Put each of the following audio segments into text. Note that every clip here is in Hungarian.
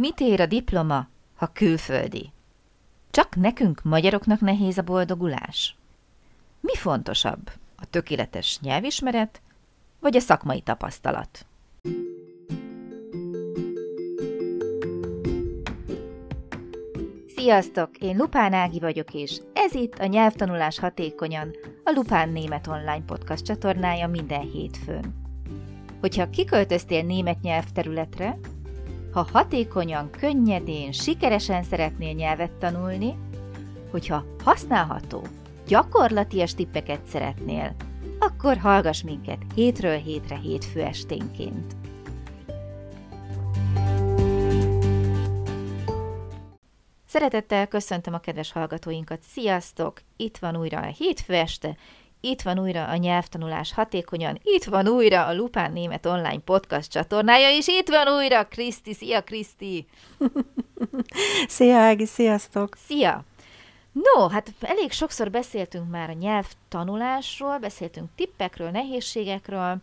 Mit ér a diploma, ha külföldi? Csak nekünk, magyaroknak nehéz a boldogulás? Mi fontosabb, a tökéletes nyelvismeret, vagy a szakmai tapasztalat? Sziasztok! Én Lupán Ági vagyok, és ez itt a Nyelvtanulás Hatékonyan, a Lupán Német Online Podcast csatornája minden hétfőn. Hogyha kiköltöztél német nyelvterületre, ha hatékonyan, könnyedén, sikeresen szeretnél nyelvet tanulni, hogyha használható, gyakorlatias tippeket szeretnél, akkor hallgass minket hétről hétre hétfő esténként. Szeretettel köszöntöm a kedves hallgatóinkat, sziasztok! Itt van újra a hétfő este, itt van újra a Nyelvtanulás Hatékonyan, itt van újra a Lupán Német Online Podcast csatornája, és itt van újra Kriszti. Szia, Kriszti! Szia, Ági, sziasztok! Szia! No, hát elég sokszor beszéltünk már a nyelvtanulásról, beszéltünk tippekről, nehézségekről,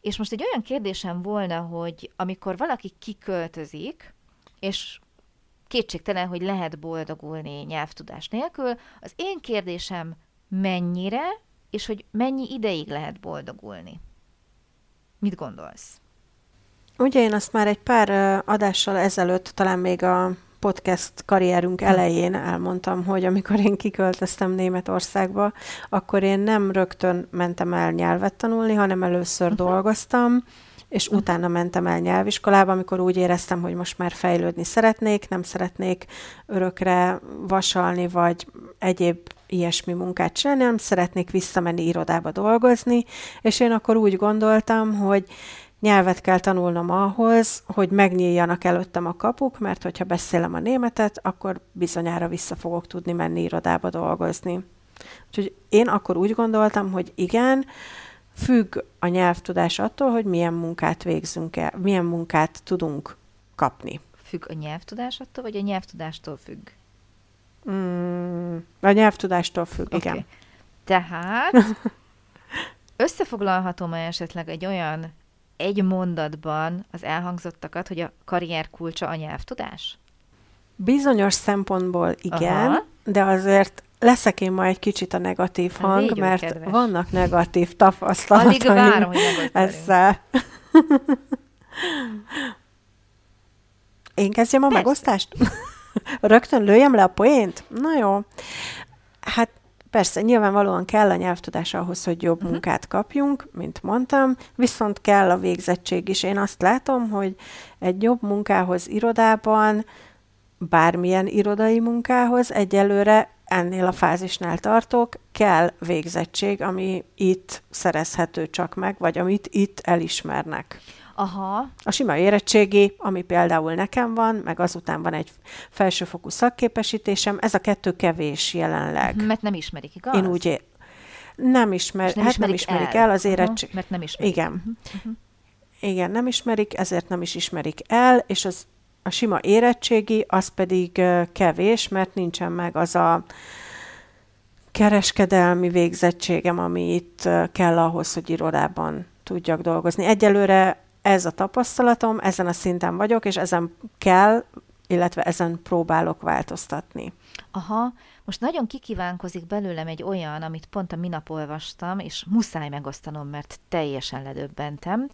és most egy olyan kérdésem volna, hogy amikor valaki kiköltözik, és kétségtelen, hogy lehet boldogulni nyelvtudás nélkül, az én kérdésem mennyire, és hogy mennyi ideig lehet boldogulni? Mit gondolsz? Ugye én azt már egy pár adással ezelőtt, talán még a podcast karrierünk elején elmondtam, hogy amikor én kiköltöztem Németországba, akkor én nem rögtön mentem el nyelvet tanulni, hanem először dolgoztam, és utána mentem el nyelviskolába, amikor úgy éreztem, hogy most már fejlődni szeretnék, nem szeretnék örökre vasalni, vagy egyéb ilyesmi munkát csinálni, nem szeretnék visszamenni irodába dolgozni, és én akkor úgy gondoltam, hogy nyelvet kell tanulnom ahhoz, hogy megnyíljanak előttem a kapuk, mert hogyha beszélem a németet, akkor bizonyára vissza fogok tudni menni irodába dolgozni. Úgyhogy én akkor úgy gondoltam, hogy igen, függ a nyelvtudás attól, hogy milyen munkát végzünk el, milyen munkát tudunk kapni. Függ a nyelvtudás attól, vagy a nyelvtudástól függ? A nyelvtudástól függ, okay. Igen. Tehát összefoglalhatom-e esetleg egy mondatban az elhangzottakat, hogy a karrier kulcsa a nyelvtudás? Bizonyos szempontból igen, aha. De azért leszek én ma egy kicsit a negatív hang, légy, mert kedves. Vannak negatív tapasztalataim. Alig várom, hogy megosztaljunk. Én kezdjem a persze. Megosztást? Rögtön lőjem le a poént? Na jó. Hát persze, nyilvánvalóan kell a nyelvtudás ahhoz, hogy jobb munkát kapjunk, mint mondtam, viszont kell a végzettség is. Én azt látom, hogy egy jobb munkához irodában, bármilyen irodai munkához egyelőre ennél a fázisnál tartok, kell végzettség, ami itt szerezhető csak meg, vagy amit itt elismernek. Aha. A sima érettségi, ami például nekem van, meg azután van egy felsőfokú szakképesítésem, ez a kettő kevés jelenleg. Mert nem ismerik, igaz? Én úgy nem ismerik el az érettség. Mert nem ismerik. Igen. Igen, nem ismerik, ezért nem is ismerik el, és az a sima érettségi, az pedig kevés, mert nincsen meg az a kereskedelmi végzettségem, ami itt kell ahhoz, hogy irodában tudjak dolgozni. Egyelőre ez a tapasztalatom, ezen a szinten vagyok, és ezen kell, illetve ezen próbálok változtatni. Aha, most nagyon kikívánkozik belőlem egy olyan, amit pont a minap olvastam, és muszáj megosztanom, mert teljesen ledöbbentem.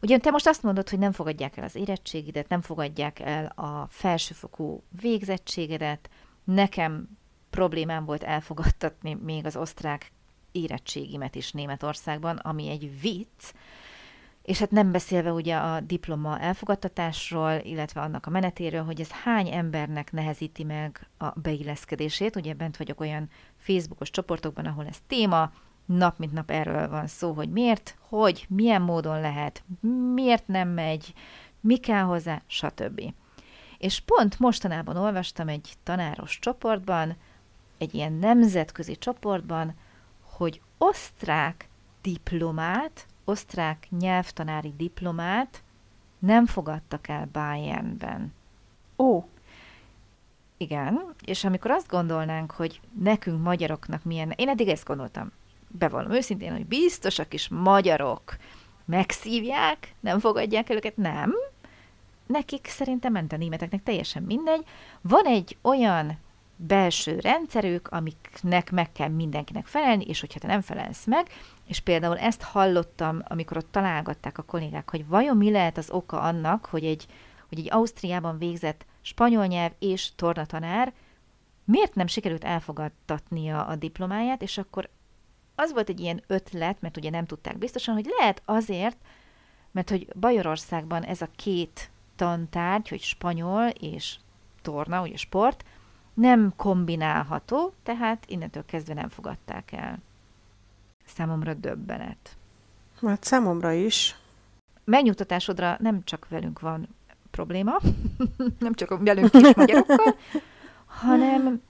Ugye te most azt mondod, hogy nem fogadják el az érettségidet, nem fogadják el a felsőfokú végzettségedet. Nekem problémám volt elfogadtatni még az osztrák érettségimet is Németországban, ami egy vicc, és hát nem beszélve ugye a diploma elfogadtatásról, illetve annak a menetéről, hogy ez hány embernek nehezíti meg a beilleszkedését. Ugye bent vagyok olyan Facebookos csoportokban, ahol ez téma, nap mint nap erről van szó, hogy miért, hogy, milyen módon lehet, miért nem megy, mi kell hozzá, stb. És pont mostanában olvastam egy tanáros csoportban, egy ilyen nemzetközi csoportban, hogy osztrák diplomát, osztrák nyelvtanári diplomát nem fogadtak el Bayernben. Ó! Igen, és amikor azt gondolnánk, hogy nekünk magyaroknak milyen... Én eddig ezt gondoltam, bevallom őszintén, hogy biztos a kis magyarok megszívják, nem fogadják el őket, nem. nekik szerintem ment a németeknek teljesen mindegy. Van egy olyan belső rendszerük, amiknek meg kell mindenkinek felelni, és hogyha te nem felelsz meg, és például ezt hallottam, amikor ott találgatták a kollégák, hogy vajon mi lehet az oka annak, hogy egy Ausztriában végzett spanyol nyelv és tornatanár miért nem sikerült elfogadtatnia a diplomáját, és akkor az volt egy ilyen ötlet, mert ugye nem tudták biztosan, hogy lehet azért, mert hogy Bajorországban ez a két tantárgy, hogy spanyol és torna, ugye sport, nem kombinálható, tehát innentől kezdve nem fogadták el. Számomra döbbenet. Hát számomra is. Megnyugtatásodra nem csak velünk van probléma, nem csak velünk is magyarokkal, hanem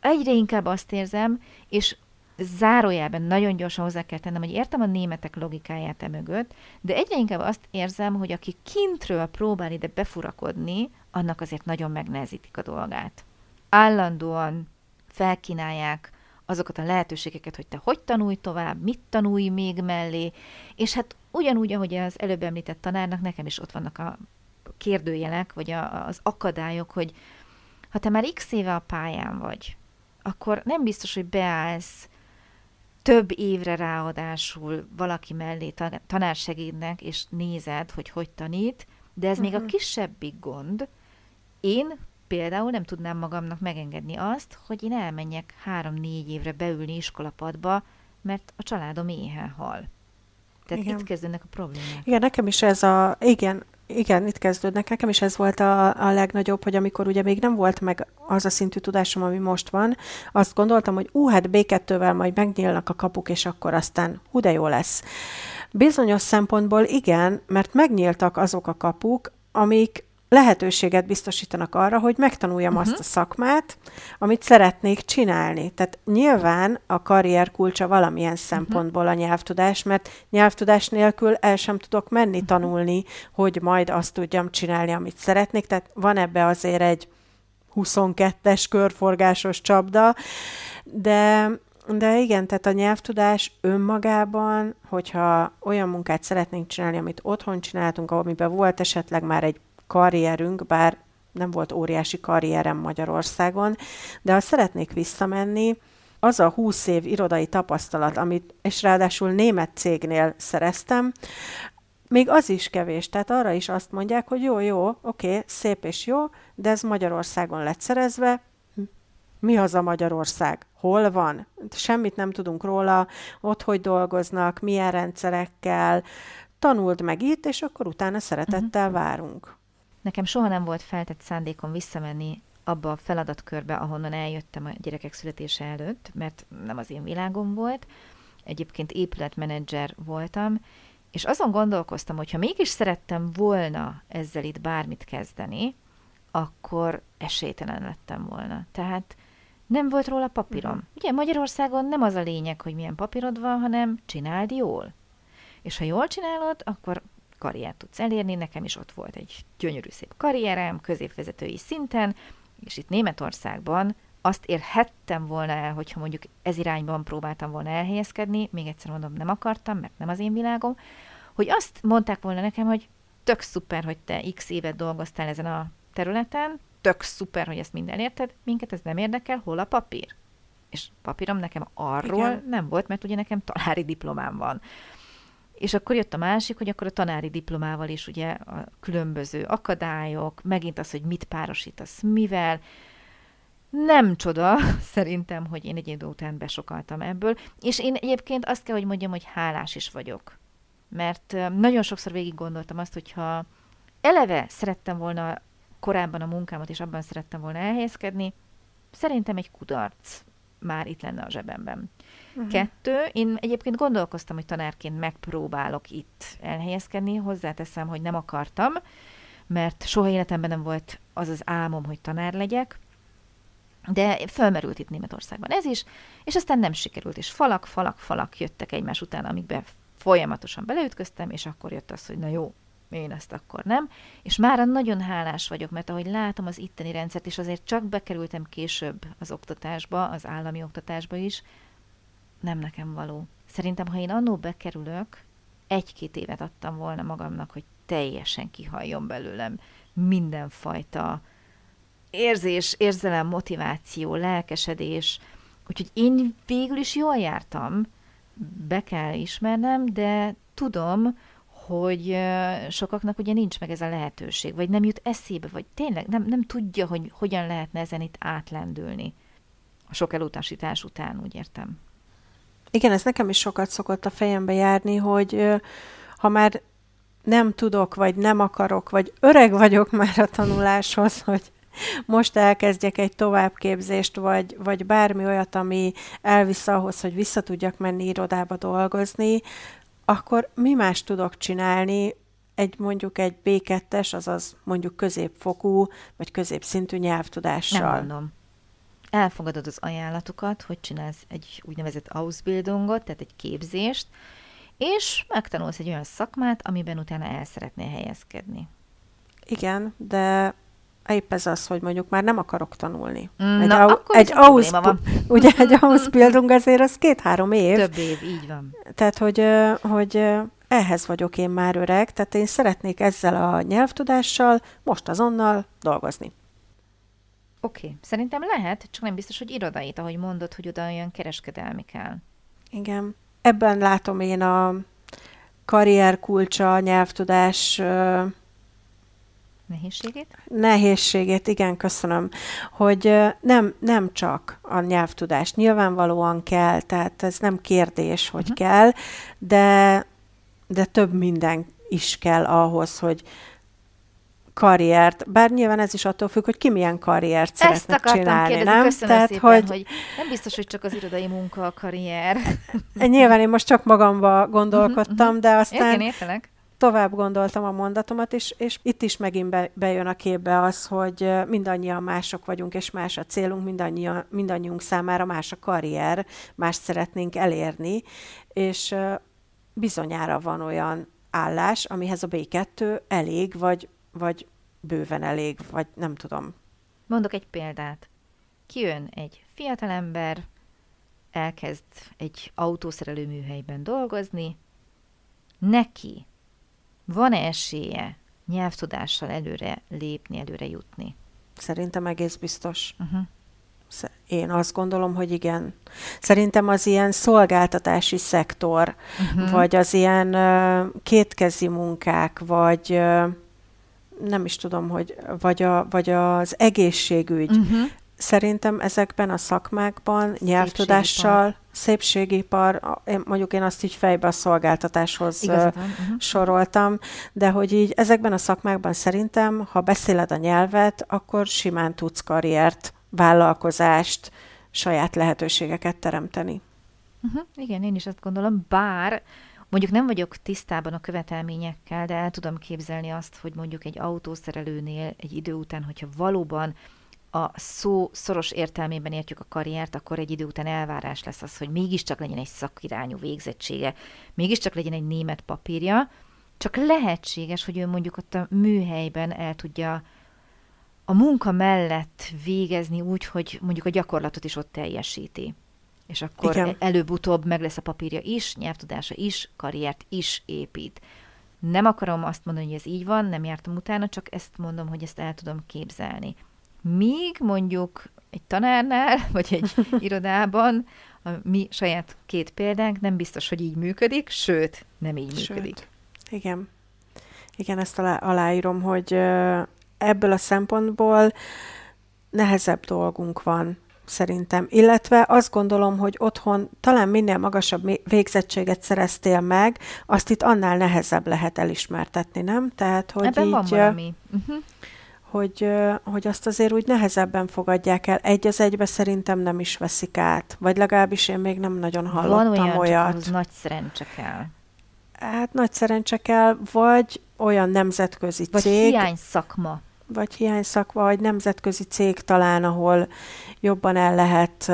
egyre inkább azt érzem, és zárójelben nagyon gyorsan hozzá kell tennem, hogy értem a németek logikáját emögött, de egyre inkább azt érzem, hogy aki kintről próbál ide befurakodni, annak azért nagyon megnehezítik a dolgát. Állandóan felkínálják azokat a lehetőségeket, hogy te hogy tanulj tovább, mit tanulj még mellé, és hát ugyanúgy, ahogy az előbb említett tanárnak, nekem is ott vannak a kérdőjelek, vagy az akadályok, hogy ha te már x éve a pályán vagy, akkor nem biztos, hogy beállsz több évre ráadásul valaki mellé tanársegédnek, és nézed, hogy tanít, de ez még a kisebbik gond. Én például nem tudnám magamnak megengedni azt, hogy én elmenjek 3-4 évre beülni iskolapadba, mert a családom éhen hal. Tehát igen. Itt kezdődnek a problémák. Igen, nekem is ez a... Igen, itt kezdődnek. Nekem is ez volt a legnagyobb, hogy amikor ugye még nem volt meg az a szintű tudásom, ami most van, azt gondoltam, hogy hát B2-vel majd megnyílnak a kapuk, és akkor aztán hú de jó lesz. Bizonyos szempontból igen, mert megnyíltak azok a kapuk, amik lehetőséget biztosítanak arra, hogy megtanuljam azt a szakmát, amit szeretnék csinálni. Tehát nyilván a karrier kulcsa valamilyen szempontból a nyelvtudás, mert nyelvtudás nélkül el sem tudok menni tanulni, hogy majd azt tudjam csinálni, amit szeretnék. Tehát van ebbe azért egy 22-es körforgásos csapda, de igen, tehát a nyelvtudás önmagában, hogyha olyan munkát szeretnénk csinálni, amit otthon csináltunk, amiben volt esetleg már egy karrierünk, bár nem volt óriási karrierem Magyarországon, de ha szeretnék visszamenni, az a 20 év irodai tapasztalat, amit, és ráadásul német cégnél szereztem, még az is kevés, tehát arra is azt mondják, hogy jó, oké, szép és jó, de ez Magyarországon lett szerezve, mi az a Magyarország? Hol van? Semmit nem tudunk róla, ott hogy dolgoznak, milyen rendszerekkel, tanuld meg itt, és akkor utána szeretettel várunk. Nekem soha nem volt feltett szándékom visszamenni abba a feladatkörbe, ahonnan eljöttem a gyerekek születése előtt, mert nem az én világom volt. Egyébként épületmenedzser voltam, és azon gondolkoztam, hogy ha mégis szerettem volna ezzel itt bármit kezdeni, akkor esélytelen lettem volna. Tehát nem volt róla papírom. Ugye Magyarországon nem az a lényeg, hogy milyen papírod van, hanem csináld jól. És ha jól csinálod, akkor karriert tudsz elérni, nekem is ott volt egy gyönyörű szép karrierem, középvezetői szinten, és itt Németországban azt érhettem volna el, hogyha mondjuk ez irányban próbáltam volna elhelyezkedni, még egyszer mondom, nem akartam, mert nem az én világom, hogy azt mondták volna nekem, hogy tök szuper, hogy te x évet dolgoztál ezen a területen, tök szuper, hogy ezt minden érted, minket ez nem érdekel, hol a papír? És papírom nekem arról nem volt, mert ugye nekem tanári diplomám van. És akkor jött a másik, hogy akkor a tanári diplomával is ugye a különböző akadályok, megint az, hogy mit párosítasz mivel. Nem csoda szerintem, hogy én egy idő után besokaltam ebből, és én egyébként azt kell, hogy mondjam, hogy hálás is vagyok. Mert nagyon sokszor végig gondoltam azt, hogyha eleve szerettem volna korábban a munkámat, és abban szerettem volna elhelyezkedni, szerintem egy kudarc már itt lenne a zsebemben. 2. Én egyébként gondolkoztam, hogy tanárként megpróbálok itt elhelyezkedni. Hozzáteszem, hogy nem akartam, mert soha életemben nem volt az az álmom, hogy tanár legyek, de fölmerült itt Németországban ez is, és aztán nem sikerült, és falak jöttek egymás után, amikbe folyamatosan beleütköztem, és akkor jött az, hogy na jó, én ezt akkor nem. És mára nagyon hálás vagyok, mert ahogy látom az itteni rendszert, és azért csak bekerültem később az oktatásba, az állami oktatásba is, nem nekem való. Szerintem, ha én annó bekerülök, 1-2 évet adtam volna magamnak, hogy teljesen kihalljon belőlem. mindenfajta érzés, érzelem, motiváció, lelkesedés. Úgyhogy én végül is jól jártam, be kell ismernem, de tudom, hogy sokaknak ugye nincs meg ez a lehetőség, vagy nem jut eszébe, vagy tényleg nem tudja, hogy hogyan lehetne ezen itt átlendülni. A sok elutasítás után, úgy értem. Igen, ez nekem is sokat szokott a fejembe járni, hogy ha már nem tudok, vagy nem akarok, vagy öreg vagyok már a tanuláshoz, hogy most elkezdjek egy továbbképzést, vagy bármi olyat, ami elvisz ahhoz, hogy vissza tudjak menni irodába dolgozni, akkor mi más tudok csinálni mondjuk egy B2-es, azaz mondjuk középfokú, vagy középszintű nyelvtudással? Nem mondom. Elfogadod az ajánlatukat, hogy csinálsz egy úgynevezett Ausbildungot, tehát egy képzést, és megtanulsz egy olyan szakmát, amiben utána el szeretnél helyezkedni. Igen, de épp ez az, hogy mondjuk már nem akarok tanulni. Egy Ausbildung azért az 2-3 év. Több év, így van. Tehát, hogy ehhez vagyok én már öreg, tehát én szeretnék ezzel a nyelvtudással most azonnal dolgozni. Oké, szerintem lehet, csak nem biztos, hogy irodait, ahogy mondod, hogy oda olyan kereskedelmi kell. Igen. Ebben látom én a karrier kulcsa, nyelvtudás nehézségét? Nehézségét, igen, köszönöm. Hogy nem csak a nyelvtudás. Nyilvánvalóan kell, tehát ez nem kérdés, hogy kell, de több minden is kell ahhoz, hogy karriert, bár nyilván ez is attól függ, hogy ki milyen karriert szeretne csinálni, kérdezni, nem? Tehát, szépen, hogy nem biztos, hogy csak az irodai munka a karrier. Nyilván én most csak magamba gondolkodtam, de aztán tovább gondoltam a mondatomat, és itt is megint bejön a képbe az, hogy mindannyian mások vagyunk, és más a célunk, mindannyiunk számára más a karrier, más szeretnénk elérni, és bizonyára van olyan állás, amihez a B2 elég, vagy bőven elég, vagy nem tudom. Mondok egy példát. Kijön egy fiatalember, elkezd egy autószerelő műhelyben dolgozni, neki van esélye nyelvtudással előre lépni, előre jutni? Szerintem egész biztos. Én azt gondolom, hogy igen. Szerintem az ilyen szolgáltatási szektor, vagy az ilyen kétkezi munkák, vagy... nem is tudom, hogy vagy az egészségügy. Szerintem ezekben a szakmákban, nyelvtudással, szépségipar, mondjuk én azt így fejbe a szolgáltatáshoz soroltam, de hogy így ezekben a szakmákban szerintem, ha beszéled a nyelvet, akkor simán tudsz karriert, vállalkozást, saját lehetőségeket teremteni. Igen, én is azt gondolom, bár... Mondjuk nem vagyok tisztában a követelményekkel, de el tudom képzelni azt, hogy mondjuk egy autószerelőnél egy idő után, hogyha valóban a szó szoros értelmében értjük a karriert, akkor egy idő után elvárás lesz az, hogy mégiscsak legyen egy szakirányú végzettsége, mégiscsak legyen egy német papírja, csak lehetséges, hogy ő mondjuk ott a műhelyben el tudja a munka mellett végezni úgy, hogy mondjuk a gyakorlatot is ott teljesíti. És akkor előbb-utóbb meg lesz a papírja is, nyelvtudása is, karriert is épít. Nem akarom azt mondani, hogy ez így van, nem jártam utána, csak ezt mondom, hogy ezt el tudom képzelni. Míg mondjuk egy tanárnál, vagy egy irodában, a mi saját 2 példánk nem biztos, hogy így működik, sőt, nem így működik. Igen. Igen, ezt aláírom, hogy ebből a szempontból nehezebb dolgunk van. Szerintem. Illetve azt gondolom, hogy otthon talán minél magasabb végzettséget szereztél meg, azt itt annál nehezebb lehet elismertetni, nem? Tehát, hogy ebben így, van valami. Hogy azt azért úgy nehezebben fogadják el. 1 az 1-be szerintem nem is veszik át. Vagy legalábbis én még nem nagyon hallottam van olyat. Van nagy szerencse kell. Hát nagy szerencse kell, vagy olyan nemzetközi cég. Vagy hiányszakma. Vagy nemzetközi cég talán, ahol jobban el lehet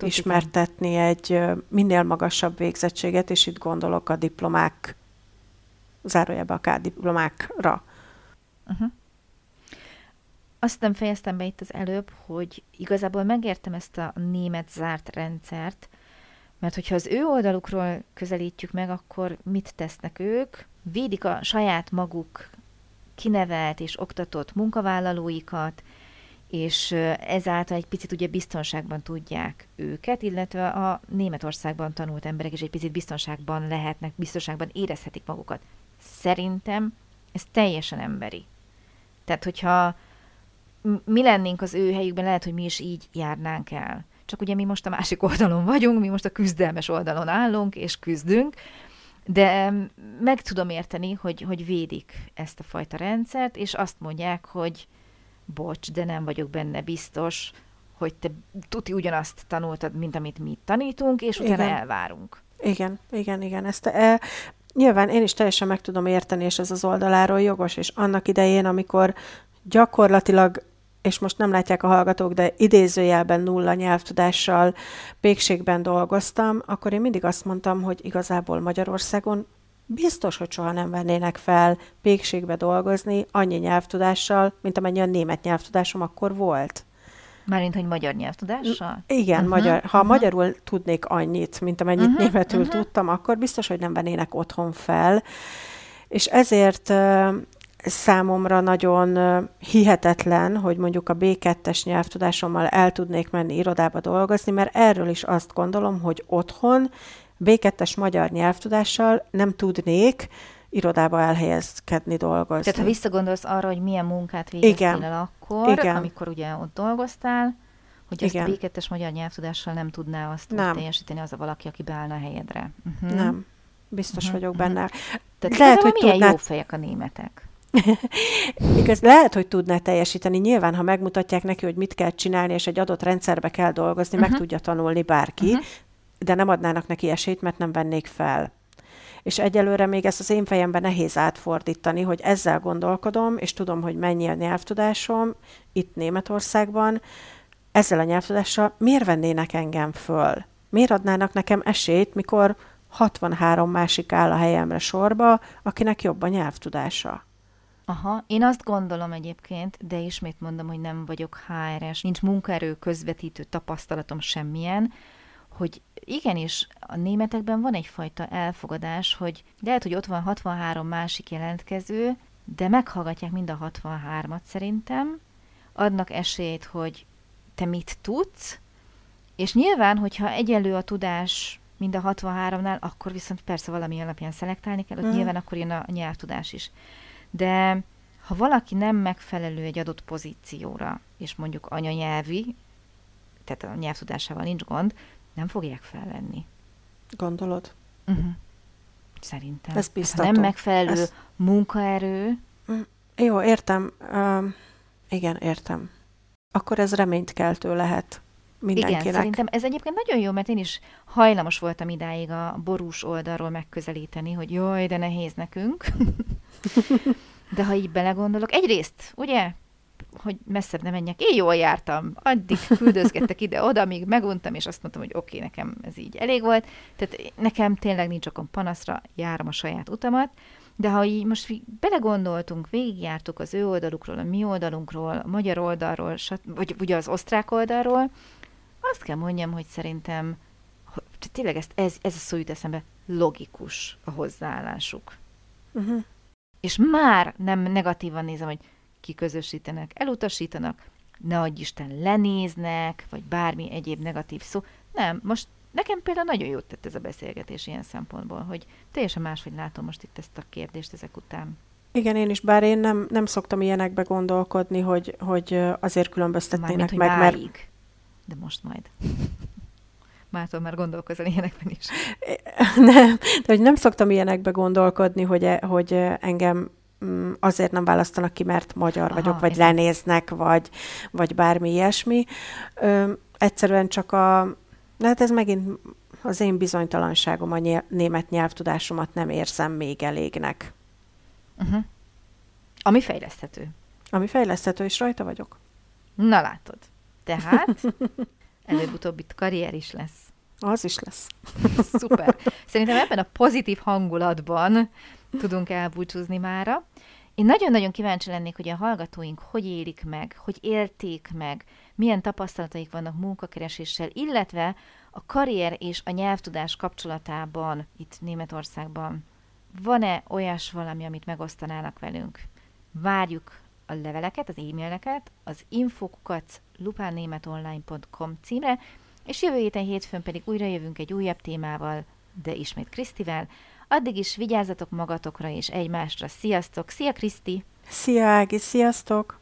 ismertetni egy minél magasabb végzettséget, és itt gondolok a diplomák, zárójelbe akár diplomákra. Azt nem fejeztem be itt az előbb, hogy igazából megértem ezt a német zárt rendszert, mert hogyha az ő oldalukról közelítjük meg, akkor mit tesznek ők? Védik a saját maguk kinevelt és oktatott munkavállalóikat, és ezáltal egy picit ugye biztonságban tudják őket, illetve a Németországban tanult emberek is egy picit biztonságban lehetnek, biztonságban érezhetik magukat. Szerintem ez teljesen emberi. Tehát, hogyha mi lennénk az ő helyükben, lehet, hogy mi is így járnánk el. Csak ugye mi most a másik oldalon vagyunk, mi most a küzdelmes oldalon állunk és küzdünk, de meg tudom érteni, hogy védik ezt a fajta rendszert, és azt mondják, hogy bocs, de nem vagyok benne biztos, hogy te tuti ugyanazt tanultad, mint amit mi tanítunk, és utána elvárunk. Igen. Nyilván én is teljesen meg tudom érteni, és ez az oldaláról jogos, és annak idején, amikor gyakorlatilag, és most nem látják a hallgatók, de idézőjelben nulla nyelvtudással pékségben dolgoztam, akkor én mindig azt mondtam, hogy igazából Magyarországon biztos, hogy soha nem vennének fel pékségbe dolgozni annyi nyelvtudással, mint amennyi a német nyelvtudásom akkor volt. Mármint, hogy magyar nyelvtudással? Igen, magyarul tudnék annyit, mint amennyit németül tudtam, akkor biztos, hogy nem vennének otthon fel. És ezért számomra nagyon hihetetlen, hogy mondjuk a B2-es nyelvtudásommal el tudnék menni irodába dolgozni, mert erről is azt gondolom, hogy otthon B2-es magyar nyelvtudással nem tudnék irodába elhelyezkedni, dolgozni. Tehát ha visszagondolsz arra, hogy milyen munkát végeztél el akkor, amikor ugye ott dolgoztál, hogy ezt B2-es magyar nyelvtudással nem tudná azt teljesíteni az a valaki, aki beállna a helyedre. Nem. Biztos vagyok benne. Tehát lehet, hogy milyen jó fejek a németek. Igaz, lehet, hogy tudná teljesíteni. Nyilván, ha megmutatják neki, hogy mit kell csinálni, és egy adott rendszerbe kell dolgozni, meg tudja tanulni bárki, de nem adnának neki esélyt, mert nem vennék fel. És egyelőre még ezt az én fejemben nehéz átfordítani, hogy ezzel gondolkodom, és tudom, hogy mennyi a nyelvtudásom itt Németországban, ezzel a nyelvtudással miért vennének engem föl? Miért adnának nekem esélyt, mikor 63 másik áll a helyemre sorba, akinek jobb a nyelvtudása? Aha, én azt gondolom egyébként, de ismét mondom, hogy nem vagyok HR-es, nincs munkaerő közvetítő tapasztalatom semmilyen, hogy igenis a németekben van egyfajta elfogadás, hogy lehet, hogy ott van 63 másik jelentkező, de meghallgatják mind a 63-at szerintem, adnak esélyt, hogy te mit tudsz, és nyilván, hogyha egyenlő a tudás mind a 63-nál, akkor viszont persze valami alapján szelektálni kell, ott nyilván akkor jön a nyelvtudás is. De ha valaki nem megfelelő egy adott pozícióra, és mondjuk anyanyelvi, tehát a nyelvtudásával nincs gond, nem fogják felvenni. Gondolod? Szerintem. Ez biztató. Ha nem megfelelő munkaerő. Jó, értem. Igen, értem. Akkor ez reményt keltő lehet mindenkinek. Igen, szerintem ez egyébként nagyon jó, mert én is hajlamos voltam idáig a borús oldalról megközelíteni, hogy jaj, de nehéz nekünk. De ha így belegondolok, egyrészt, ugye, hogy messzebb ne menjek, én jól jártam, addig küldözgettek ide-oda, amíg meguntam, és azt mondtam, hogy oké, nekem ez így elég volt, tehát nekem tényleg nincs okom panaszra, járom a saját utamat, de ha így most belegondoltunk, végigjártuk az ő oldalukról, a mi oldalunkról, a magyar oldalról, vagy ugye az osztrák oldalról, azt kell mondjam, hogy szerintem, hogy tényleg ez a szó jut eszembe, logikus a hozzáállásuk. És már nem negatívan nézem, hogy kiközösítenek, elutasítanak, ne adj Isten, lenéznek, vagy bármi egyéb negatív szó. Nem, most nekem például nagyon jót tett ez a beszélgetés ilyen szempontból, hogy teljesen máshogy látom most itt ezt a kérdést ezek után. Igen, én is, bár én nem szoktam ilyenekbe gondolkodni, hogy azért különböztetnének mármint, meg. Mert... De most majd. Mától már gondolkozol ilyenekben is. Nem, de hogy nem szoktam ilyenekbe gondolkodni, hogy engem azért nem választanak ki, mert magyar vagyok, vagy lenéznek, vagy bármi ilyesmi. Egyszerűen csak hát ez megint az én bizonytalanságom, a német nyelvtudásomat nem érzem még elégnek. Ami fejleszthető. Ami fejleszthető, és rajta vagyok. Na látod. Tehát... Előbb-utóbb itt karrier is lesz. Az is lesz. Szuper. Szerintem ebben a pozitív hangulatban tudunk elbúcsúzni mára. Én nagyon-nagyon kíváncsi lennék, hogy a hallgatóink hogy élik meg, hogy élték meg, milyen tapasztalataik vannak munkakereséssel, illetve a karrier és a nyelvtudás kapcsolatában itt Németországban. Van-e olyas valami, amit megosztanának velünk? Várjuk a leveleket, az e-maileket, az info@lupánnémetonline.com címre, és jövő héten hétfőn pedig újra jövünk egy újabb témával, de ismét Krisztivel. Addig is vigyázzatok magatokra és egymásra. Sziasztok! Szia, Kriszti! Szia, Ági! Sziasztok!